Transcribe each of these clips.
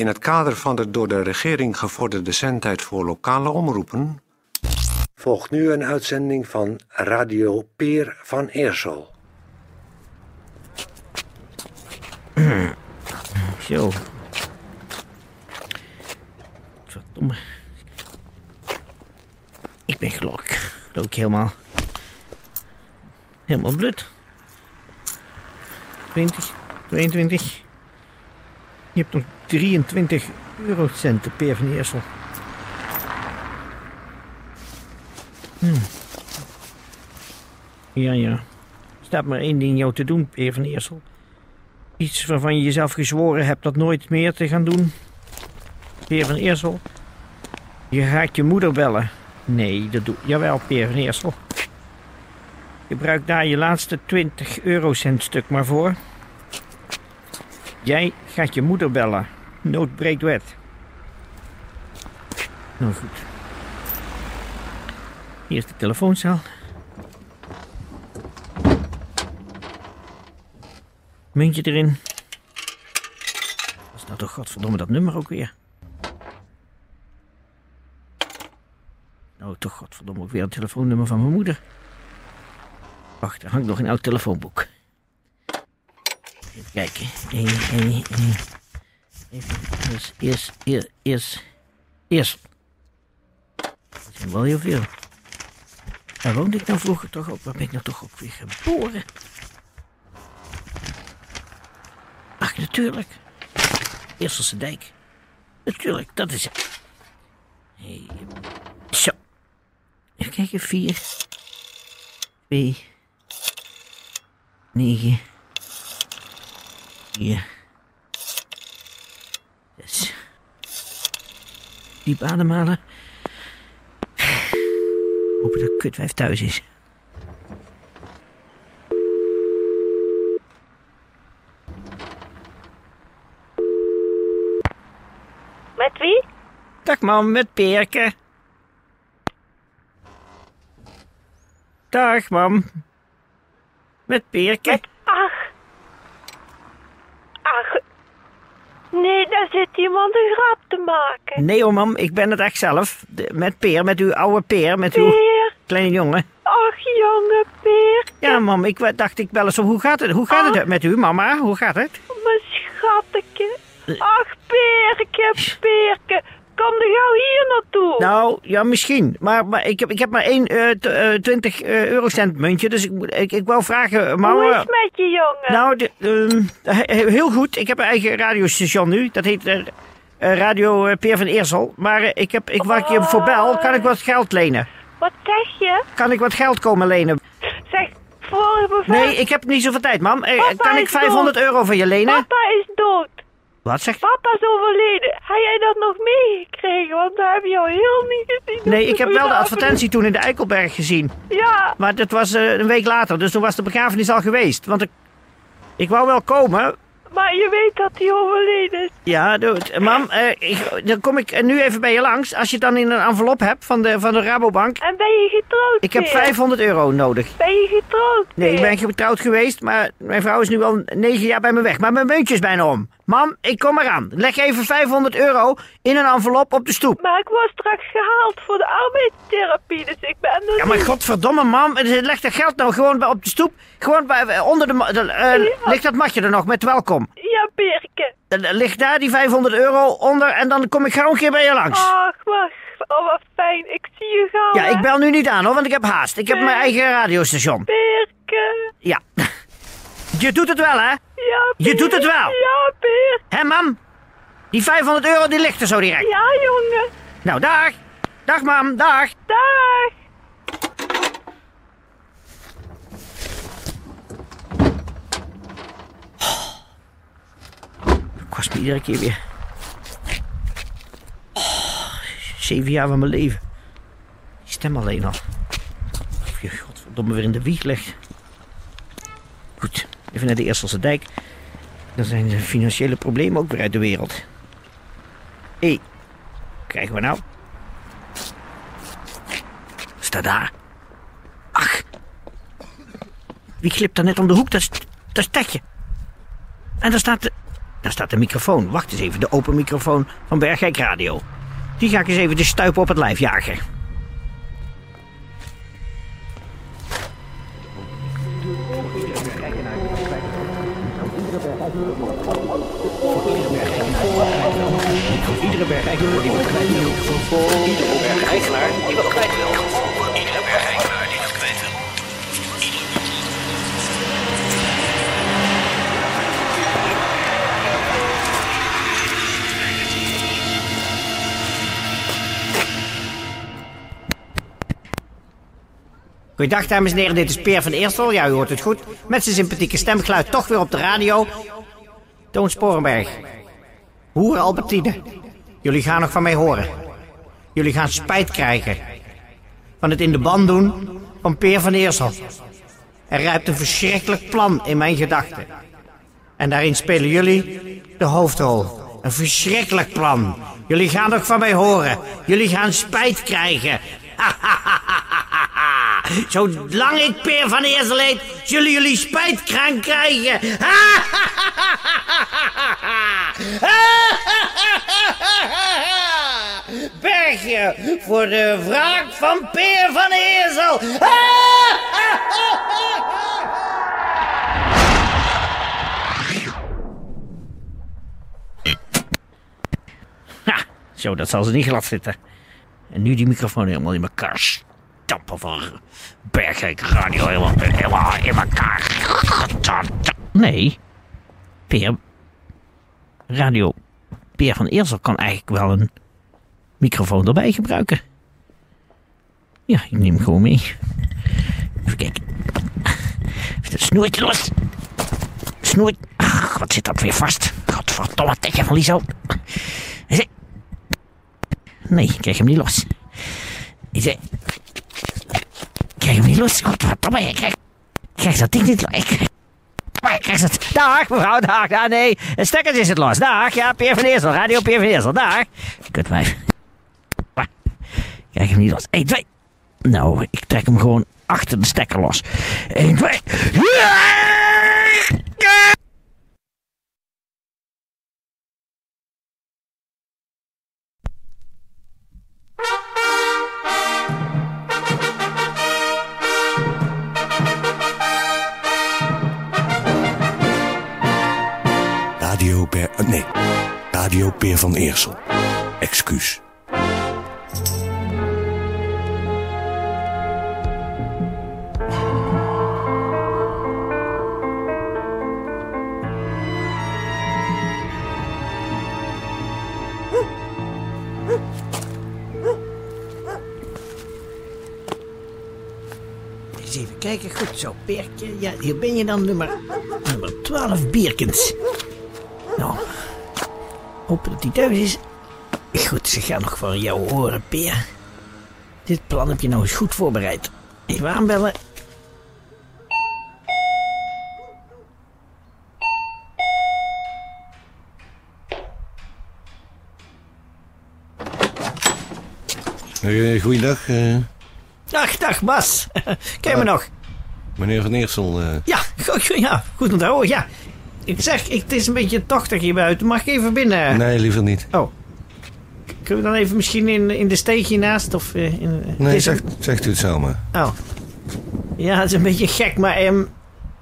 In het kader van de door de regering gevorderde zendtijd voor lokale omroepen volgt nu een uitzending van Radio Peer van Eersel. Zo. Verdomme. Ik ben geloof ik helemaal blut. 20, 22. Je hebt nog 23 eurocenten per van Eersel. Ja. Er staat maar één ding jou te doen, Peer van Eersel. Iets waarvan je jezelf gezworen hebt dat nooit meer te gaan doen. Peer van Eersel, je gaat je moeder bellen. Nee, dat doe ik. Jawel, Peer van Eersel. Gebruik daar je laatste 20 eurocent stuk maar voor. Jij gaat je moeder bellen. Nood breekt wet. Nou goed. Hier is de telefooncel. Muntje erin. Wat is nou toch godverdomme dat nummer ook weer? Nou toch godverdomme ook weer het telefoonnummer van mijn moeder. Wacht, er hangt nog een oud telefoonboek. Even kijken. Eerst. Dat zijn wel heel veel. Waar woonde ik nou vroeger toch ook? Waar ben ik nou toch ook weer geboren? Ach, natuurlijk. Eerselse Dijk. Natuurlijk, dat is het. Hey. Zo. Even kijken. 4, 9, 4, 6. Diep ademhalen. Hopen dat kutwijf thuis is. Met wie? Dag mam, met Peerke. Dag mam. Met Peerke. Ach. Nee, daar zit iemand een grap te maken. Nee hoor, mam, ik ben het echt zelf. Met Peer, met uw oude Peer, met uw kleine jongen. Ach, jonge Peer. Ja mam, ik dacht ik bel eens op. Hoe gaat het met u, mama? Hoe gaat het? Mijn schatteke. Ach, Peerke. Kom dan gauw hier naartoe. Nou, ja, misschien. Maar ik heb maar één 20 eurocent muntje. Dus ik wou vragen, mama... Hoe is het met je, jongen? Nou, heel goed. Ik heb een eigen radiostation nu. Dat heet Radio Peer van Eersel. Maar waar ik je voor bel, kan ik wat geld lenen. Wat zeg je? Kan ik wat geld komen lenen? Zeg, voor me. Nee, ik heb niet zoveel tijd, mam. Kan ik 500 euro van je lenen? Papa is dood. Wat zegt? Papa is overleden. Had jij dat nog meegekregen? Want daar heb je al heel niet gezien. Nee, ik heb wel de advertentie toen in de Eikelberg gezien. Ja. Maar dat was een week later, dus toen was de begrafenis al geweest. Want ik wou wel komen. Maar je weet dat hij overleden is. Ja, dude. Mam, dan kom ik nu even bij je langs. Als je het dan in een envelop hebt van de Rabobank. En ben je getrouwd? Ik heb 500 euro nodig. Ben je getrouwd? Nee, ik ben getrouwd geweest. Maar mijn vrouw is nu al 9 jaar bij me weg. Maar mijn muntje is bijna om. Mam, ik kom eraan. Leg even 500 euro in een envelop op de stoep. Maar ik word straks gehaald voor de arbeidstherapie. Dus ik ben er. Ja, maar godverdomme, mam. Leg dat geld nou gewoon op de stoep. Gewoon bij, onder ligt dat matje er nog met welkom. Ja, Birke. Ligt daar die 500 euro onder en dan kom ik gewoon een keer bij je langs. Ach, wacht. Oh, wat fijn. Ik zie je gauw. Ja, hè? Ik bel nu niet aan, hoor, want ik heb haast. Ik heb mijn eigen radiostation. Birke. Ja. Je doet het wel, hè? Ja, Peer. Je doet het wel. Ja, Peer. Hé, mam? Die 500 euro, die ligt er zo direct. Ja, jongen. Nou, dag. Dag, mam. Dag. Dag. Dat kost me iedere keer weer. 7 jaar van mijn leven. Die stem alleen al. Of je godverdomme weer in de wieg legt. Goed. Even naar de Eerselse Dijk. Dan zijn de financiële problemen ook weer uit de wereld. Hé, krijgen we nou? Staat daar? Ach. Wie glipt daar net om de hoek? Dat is Tetje. En daar staat de... Daar staat de microfoon. Wacht eens even, de open microfoon van Bergeijk Radio. Die ga ik eens even de stuipen op het lijf jagen. Iedere bergeigenaar die wat kwijt wil. Iedere bergeigenaar die wat kwijt wil. Iedere bergeigenaar die wat kwijt wil. Goeiedag dames en heren, dit is Peer van Eersel. Ja, u hoort het goed. Met zijn sympathieke stemgeluid toch weer op de radio. Toon Sporenberg. Hoer Albertine. Jullie gaan nog van mij horen. Jullie gaan spijt krijgen. Van het in de ban doen van Peer van Eersel. Er rijpt een verschrikkelijk plan in mijn gedachten. En daarin spelen jullie de hoofdrol. Een verschrikkelijk plan. Jullie gaan nog van mij horen. Jullie gaan spijt krijgen. Zolang ik Peer van Eersel heet, zullen jullie spijt gaan krijgen. Bergje voor de wraak van Peer van Eersel. Zo, dat zal ze niet glad zitten. En nu die microfoon helemaal in elkaar stampen van Bergeijk Radio helemaal in elkaar. Nee, Peer. Radio Peer van Eersel kan eigenlijk wel een microfoon erbij gebruiken. Ja, ik neem hem gewoon mee. Even kijken. Even het snoertje los. Snoert. Ach, wat zit dat weer vast? Godverdomme, tekje van Lizo. Nee, ik krijg hem niet los. Ik krijg hem niet los. Godverdomme, ik krijg dat ding niet los. Ik krijg dat... Dag, mevrouw, dag, nee. Een stekkers is het los. Dag, ja, Peer van Eersel. Radio Peer van Eersel, dag. Kutwijf. Ik krijg hem niet los. 1, 2. Nou, ik trek hem gewoon achter de stekker los. 1, 2. Radio Peer van Eersel. Excuus. Eens even kijken. Goed zo, Peertje. Ja, hier ben je dan nummer 12 Bierkens. Nou... hopen dat hij thuis is. Goed, ze gaan nog van jou horen, Peer. Dit plan heb je nou eens goed voorbereid. Even aanbellen. Goeiedag. Dag Bas. Ken je me nog? Meneer van Eersel. Ja, goed onthouden, ja. Ik zeg, het is een beetje tochtig hier buiten. Mag ik even binnen? Nee, liever niet. Oh. Kunnen we dan even misschien in de steeg hiernaast? Of in, nee, zegt u het zo maar. Oh. Ja, het is een beetje gek, maar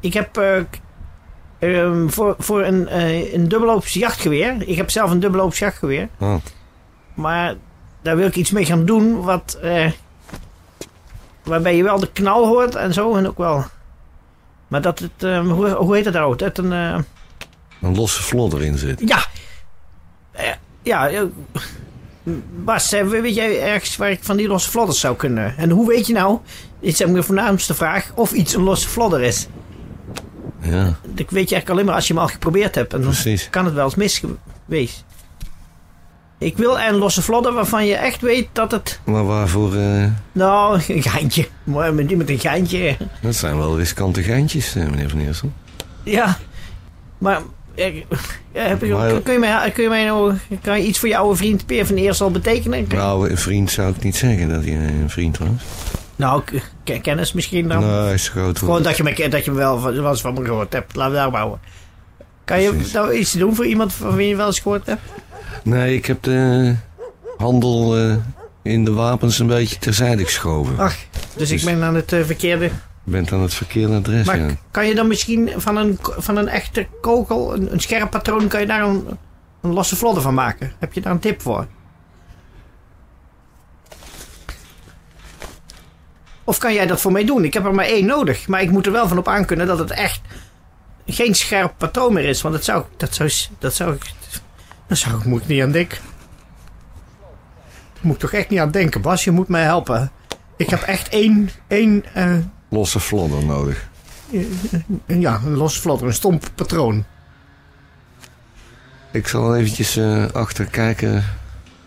ik heb voor een dubbelloops jachtgeweer. Ik heb zelf een dubbelloops jachtgeweer. Oh. Maar daar wil ik iets mee gaan doen wat, waarbij je wel de knal hoort en zo en ook wel... Maar dat het, hoe heet dat nou? Dat een losse vlot erin zit. Ja. Bas, weet jij ergens waar ik van die losse vlodders zou kunnen? En hoe weet je nou, dit is mijn voornaamste vraag, of iets een losse vlodder is? Ja. Dat weet je eigenlijk alleen maar als je hem al geprobeerd hebt. En dan precies. Kan het wel eens mis geweest. Ik wil een losse vlodder waarvan je echt weet dat het... Maar waarvoor? Nou, een geintje. Met een geintje. Dat zijn wel riskante geintjes, meneer Van Eersel. Ja, maar... Kan je iets voor je oude vriend Peer van Eersel betekenen? Nou, een vriend zou ik niet zeggen dat hij een vriend was. Nou, kennis misschien dan? Nou, is groot. Gewoon dat je me wel eens van me gehoord hebt. Laten we daarop houden. Kan je nou iets doen voor iemand van wie je wel eens gehoord hebt? Nee, ik heb de handel in de wapens een beetje terzijde geschoven. Ach, dus ik ben aan het verkeerde... Je bent aan het verkeerde adres, maar ja. Kan je dan misschien van een echte kogel, een scherp patroon, kan je daar een losse vlodder van maken? Heb je daar een tip voor? Of kan jij dat voor mij doen? Ik heb er maar 1 nodig, maar ik moet er wel van op aankunnen dat het echt geen scherp patroon meer is. Want daar moet ik niet aan denken. Daar moet ik toch echt niet aan denken, Bas. Je moet mij helpen. Ik heb echt één losse vlodder nodig. Ja, een losse vlodder, een stomp patroon. Ik zal eventjes achter kijken.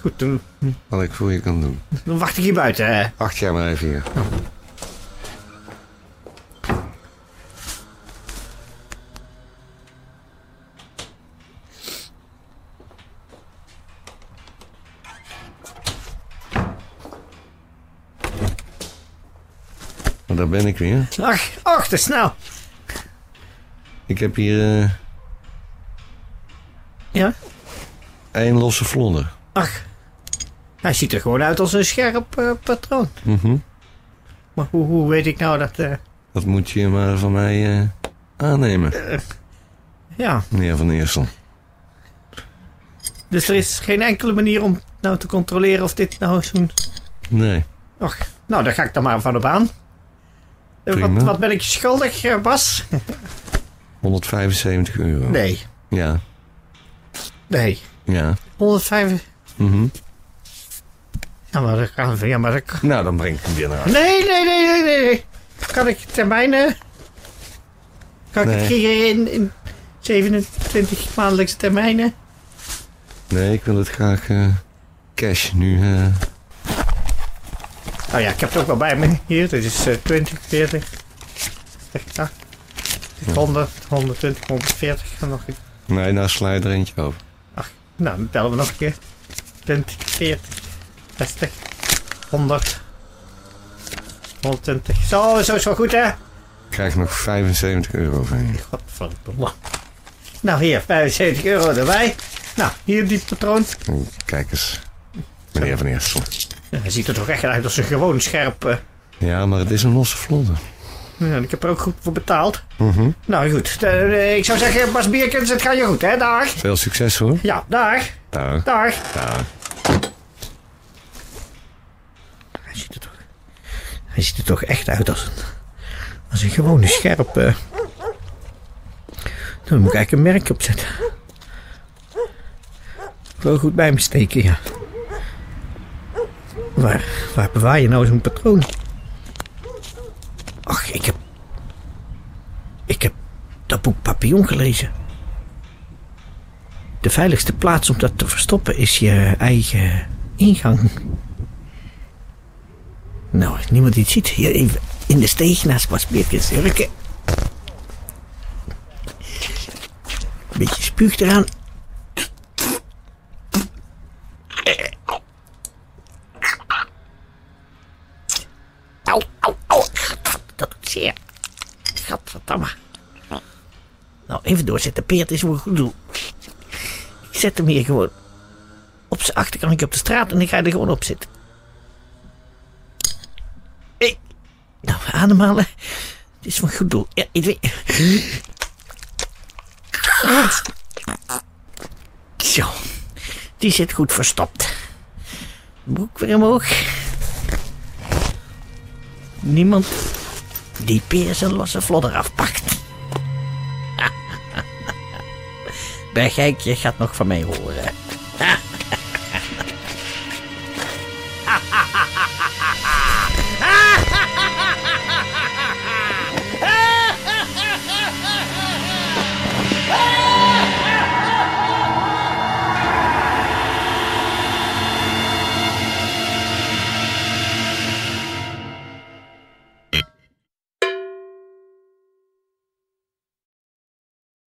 Goed, dan... Wat ik voor je kan doen. Dan wacht ik hier buiten, hè? Wacht jij maar even hier. Oh. Daar ben ik weer. Ach, te snel. Ik heb hier... Ja? 1 losse vlodder. Ach, hij ziet er gewoon uit als een scherp patroon. Mm-hmm. Maar hoe weet ik nou dat... Dat moet je maar van mij aannemen. Ja. Meneer Van Eersel. Dus er is geen enkele manier om nou te controleren of dit nou zo'n... Nee. Ach, nou daar ga ik dan maar van op aan. Wat ben ik schuldig, Bas? €175. Nee. Ja. Nee. Ja. 105. Mm-hmm. Ja, maar dat kan... Ja, maar dat... Nou, dan breng ik hem weer naar huis. Nee. Kan ik termijnen... Kan ik het creëren in 27 maandelijkse termijnen? Nee, ik wil het graag cash nu... Nou ja, ik heb het ook wel bij me hier. Dit is 20, 40, 30, 100, 120, 140. Nog een... Nee, nou sla je er eentje over. Ach, nou, dan tellen we nog een keer. 20, 40, 60, 100, 120. Zo is wel goed, hè? Ik krijg nog €75 van je. Godverdomme. Nou, hier, €75 erbij. Nou, hier die patroon. Kijk eens, meneer Van Eersel. Ja, hij ziet er toch echt uit als een gewoon scherp... Ja, maar het is een losse vlodder. Ja, ik heb er ook goed voor betaald. Mm-hmm. Nou goed, ik zou zeggen, Bas Bierkens, het gaat je goed, hè? Dag. Veel succes, hoor. Ja, dag. Dag. Dag. Dag. Hij ziet er toch echt uit als een gewone scherp... Dan moet ik eigenlijk een merk opzetten. Wel goed bij hem steken, ja. Waar bewaar je nou zo'n patroon? Ach, ik heb dat boek Papillon gelezen. De veiligste plaats om dat te verstoppen is je eigen ingang. Nou, als niemand iets ziet, hier even in de steeg naast Bas Bierkens hurken. Een beetje spuug eraan. Nou, even doorzetten. Peert is hoe ik goed doe. Ik zet hem hier gewoon op zijn achterkantje op de straat en ik ga er gewoon op zitten. Hey. Nou, ademhalen. Het is een goed doel. Ja, ik weet. Zo. Die zit goed verstopt. Broek weer omhoog. Niemand die Peer zijn losse vlodder afpakt. Bergeijk, je gaat nog van mij horen.